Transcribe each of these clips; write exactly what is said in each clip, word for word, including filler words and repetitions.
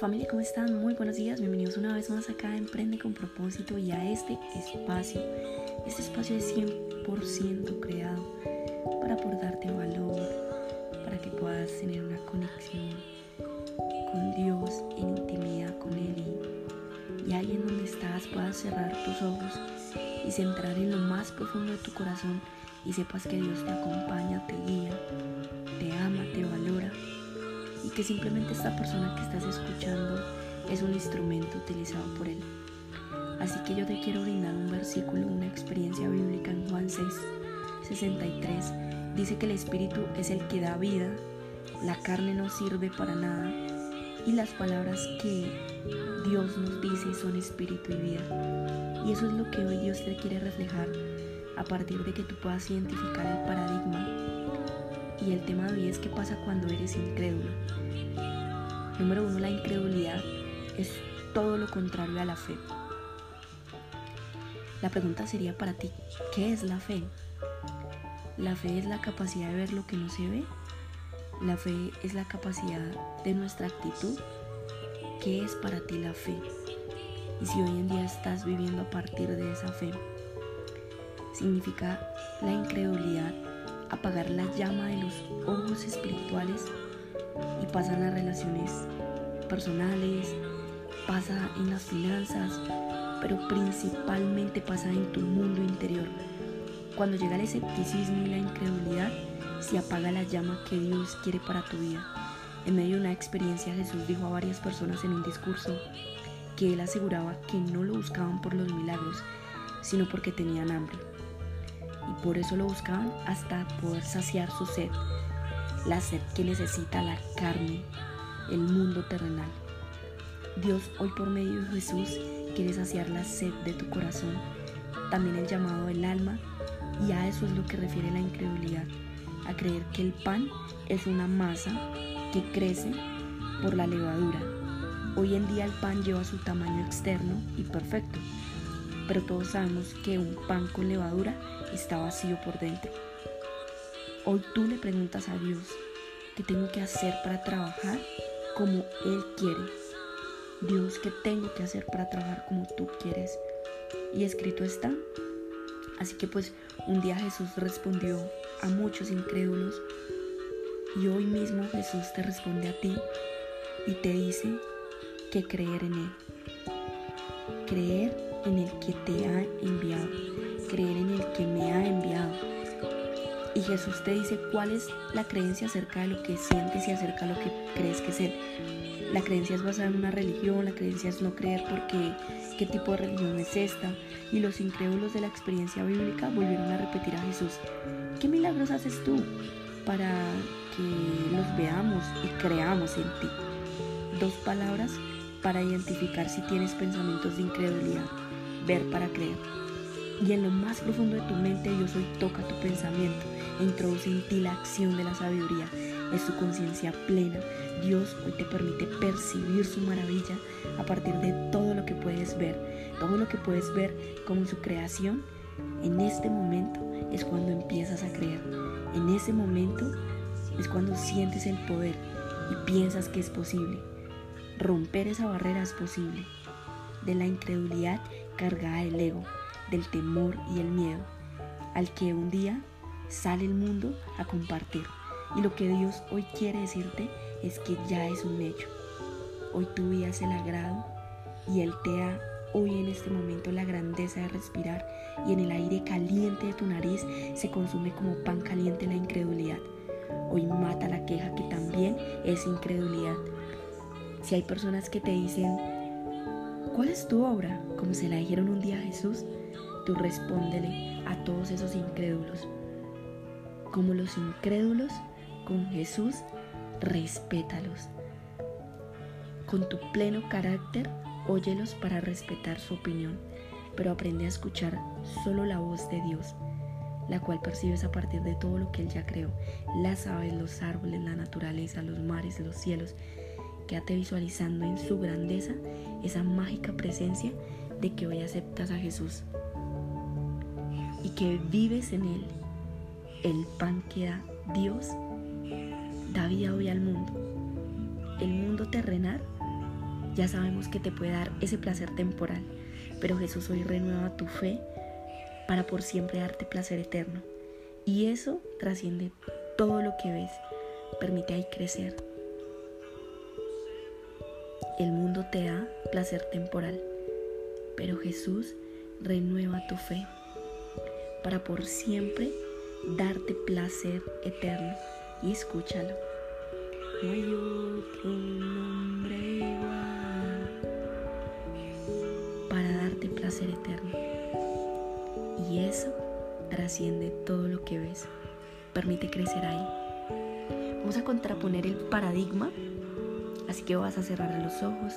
Familia, ¿cómo están? Muy buenos días, bienvenidos una vez más acá a Emprende con Propósito y a este espacio. Este espacio es cien por ciento creado para aportarte valor, para que puedas tener una conexión con Dios, en intimidad con Él y, y ahí en donde estás puedas cerrar tus ojos y centrar en lo más profundo de tu corazón y sepas que Dios te acompaña, te guía, te ama, te valora. Y que simplemente esta persona que estás escuchando es un instrumento utilizado por Él. Así que yo te quiero brindar un versículo, una experiencia bíblica en Juan seis, sesenta y tres. Dice que el Espíritu es el que da vida, la carne no sirve para nada y las palabras que Dios nos dice son Espíritu y vida. Y eso es lo que hoy Dios te quiere reflejar a partir de que tú puedas identificar el paradigma. Y el tema de hoy es qué pasa cuando eres incrédulo. Número uno, la incredulidad es todo lo contrario a la fe. La pregunta sería para ti, ¿qué es la fe? La fe es la capacidad de ver lo que no se ve. La fe es la capacidad de nuestra actitud. ¿Qué es para ti la fe? Y si hoy en día estás viviendo a partir de esa fe, significa la incredulidad apagar la llama de los ojos espirituales y pasan las relaciones personales, pasa en las finanzas, pero principalmente pasa en tu mundo interior. Cuando llega el escepticismo y la incredulidad, se apaga la llama que Dios quiere para tu vida. En medio de una experiencia, Jesús dijo a varias personas en un discurso que Él aseguraba que no lo buscaban por los milagros, sino porque tenían hambre. Y por eso lo buscaban hasta poder saciar su sed, la sed que necesita la carne, el mundo terrenal. Dios hoy por medio de Jesús quiere saciar la sed de tu corazón, también el llamado del alma, y a eso es lo que refiere la incredulidad, a creer que el pan es una masa que crece por la levadura. Hoy en día el pan lleva su tamaño externo y perfecto, pero todos sabemos que un pan con levadura está vacío por dentro. Hoy tú le preguntas a Dios, ¿qué tengo que hacer para trabajar como Él quiere? Dios, ¿qué tengo que hacer para trabajar como tú quieres? Y escrito está. Así que pues un día Jesús respondió a muchos incrédulos y hoy mismo Jesús te responde a ti y te dice que creer en Él. Creer en el que te ha enviado, creer en el que me ha enviado. Y Jesús te dice cuál es la creencia acerca de lo que sientes y acerca de lo que crees que es Él. La creencia es basada en una religión, la creencia es no creer porque qué tipo de religión es esta. Y los incrédulos de la experiencia bíblica volvieron a repetir a Jesús, ¿qué milagros haces tú para que los veamos y creamos en ti? Dos palabras para identificar si tienes pensamientos de incredulidad. Ver para creer. Y en lo más profundo de tu mente, Dios hoy toca tu pensamiento, introduce en ti la acción de la sabiduría, es tu conciencia plena. Dios hoy te permite percibir su maravilla a partir de todo lo que puedes ver. Todo lo que puedes ver como su creación, en este momento es cuando empiezas a creer. En ese momento es cuando sientes el poder y piensas que es posible. Romper esa barrera es posible. De la incredulidad cargada del ego, del temor y el miedo, al que un día sale el mundo a compartir. Y lo que Dios hoy quiere decirte es que ya es un hecho. Hoy tu vida es el agrado y Él te da hoy en este momento la grandeza de respirar y en el aire caliente de tu nariz se consume como pan caliente la incredulidad. Hoy mata la queja que también es incredulidad. Si hay personas que te dicen, ¿cuál es tu obra? Como se la dijeron un día a Jesús, tú respóndele a todos esos incrédulos. Como los incrédulos, con Jesús, respétalos. Con tu pleno carácter, óyelos para respetar su opinión, pero aprende a escuchar solo la voz de Dios, la cual percibes a partir de todo lo que Él ya creó, las aves, los árboles, la naturaleza, los mares, los cielos. Quédate visualizando en su grandeza esa mágica presencia de que hoy aceptas a Jesús y que vives en Él. El pan que da Dios da vida hoy al mundo. El mundo terrenal ya sabemos que te puede dar ese placer temporal, pero Jesús hoy renueva tu fe para por siempre darte placer eterno. Y eso trasciende todo lo que ves, permite ahí crecer. El mundo te da placer temporal, pero Jesús renueva tu fe para por siempre darte placer eterno. Y escúchalo. No hay otro nombre igual para darte placer eterno. Y eso trasciende todo lo que ves. Permite crecer ahí. Vamos a contraponer el paradigma. Así que vas a cerrar los ojos.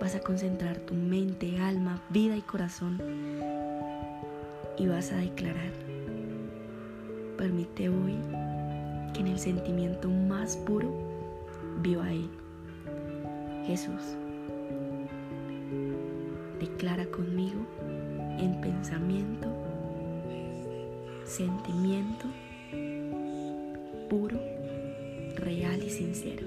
Vas a concentrar tu mente, alma, vida y corazón. Y vas a declarar. Permite hoy que en el sentimiento más puro viva Él. Jesús, declara conmigo en pensamiento, sentimiento puro, real y sincero.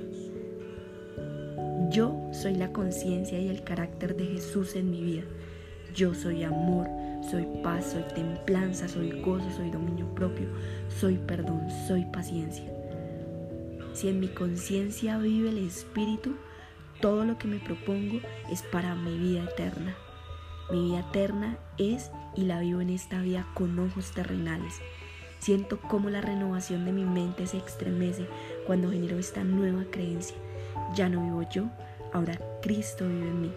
Yo soy la conciencia y el carácter de Jesús en mi vida. Yo soy amor, soy paz, soy templanza, soy gozo, soy dominio propio, soy perdón, soy paciencia. Si en mi conciencia vive el Espíritu, todo lo que me propongo es para mi vida eterna. Mi vida eterna es y la vivo en esta vida con ojos terrenales. Siento cómo la renovación de mi mente se estremece cuando genero esta nueva creencia. Ya no vivo yo, ahora Cristo vive en mí.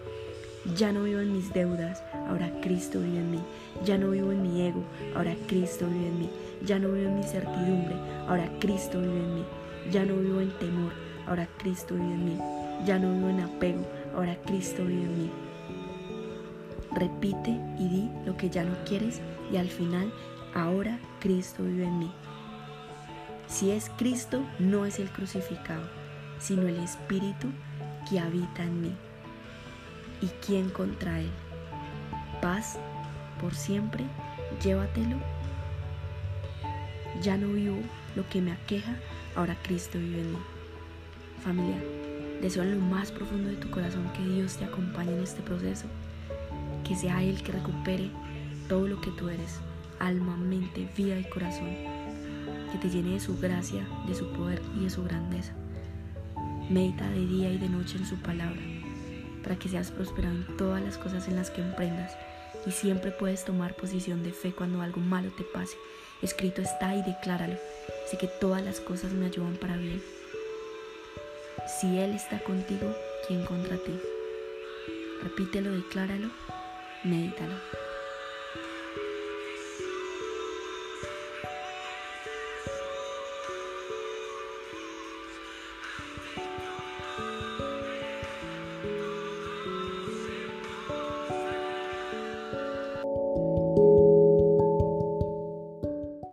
Ya no vivo en mis deudas, ahora Cristo vive en mí. Ya no vivo en mi ego, ahora Cristo vive en mí. Ya no vivo en mi certidumbre, ahora Cristo vive en mí. Ya no vivo en temor, ahora Cristo vive en mí. Ya no vivo en apego, ahora Cristo vive en mí. Repite y di lo que ya no quieres y al final, ahora Cristo vive en mí. Si es Cristo, no es el crucificado, sino el Espíritu que habita en mí. ¿Y quién contra él? Paz por siempre, llévatelo. Ya no vivo lo que me aqueja, ahora Cristo vive en mí. Familia, deseo en lo más profundo de tu corazón que Dios te acompañe en este proceso. Que sea Él que recupere todo lo que tú eres, alma, mente, vida y corazón. Que te llene de su gracia, de su poder y de su grandeza. Medita de día y de noche en su palabra, para que seas prosperado en todas las cosas en las que emprendas y siempre puedes tomar posición de fe cuando algo malo te pase. Escrito está y decláralo. Sé que todas las cosas me ayudan para bien. Si Él está contigo, ¿quién contra ti? Repítelo, decláralo, medítalo.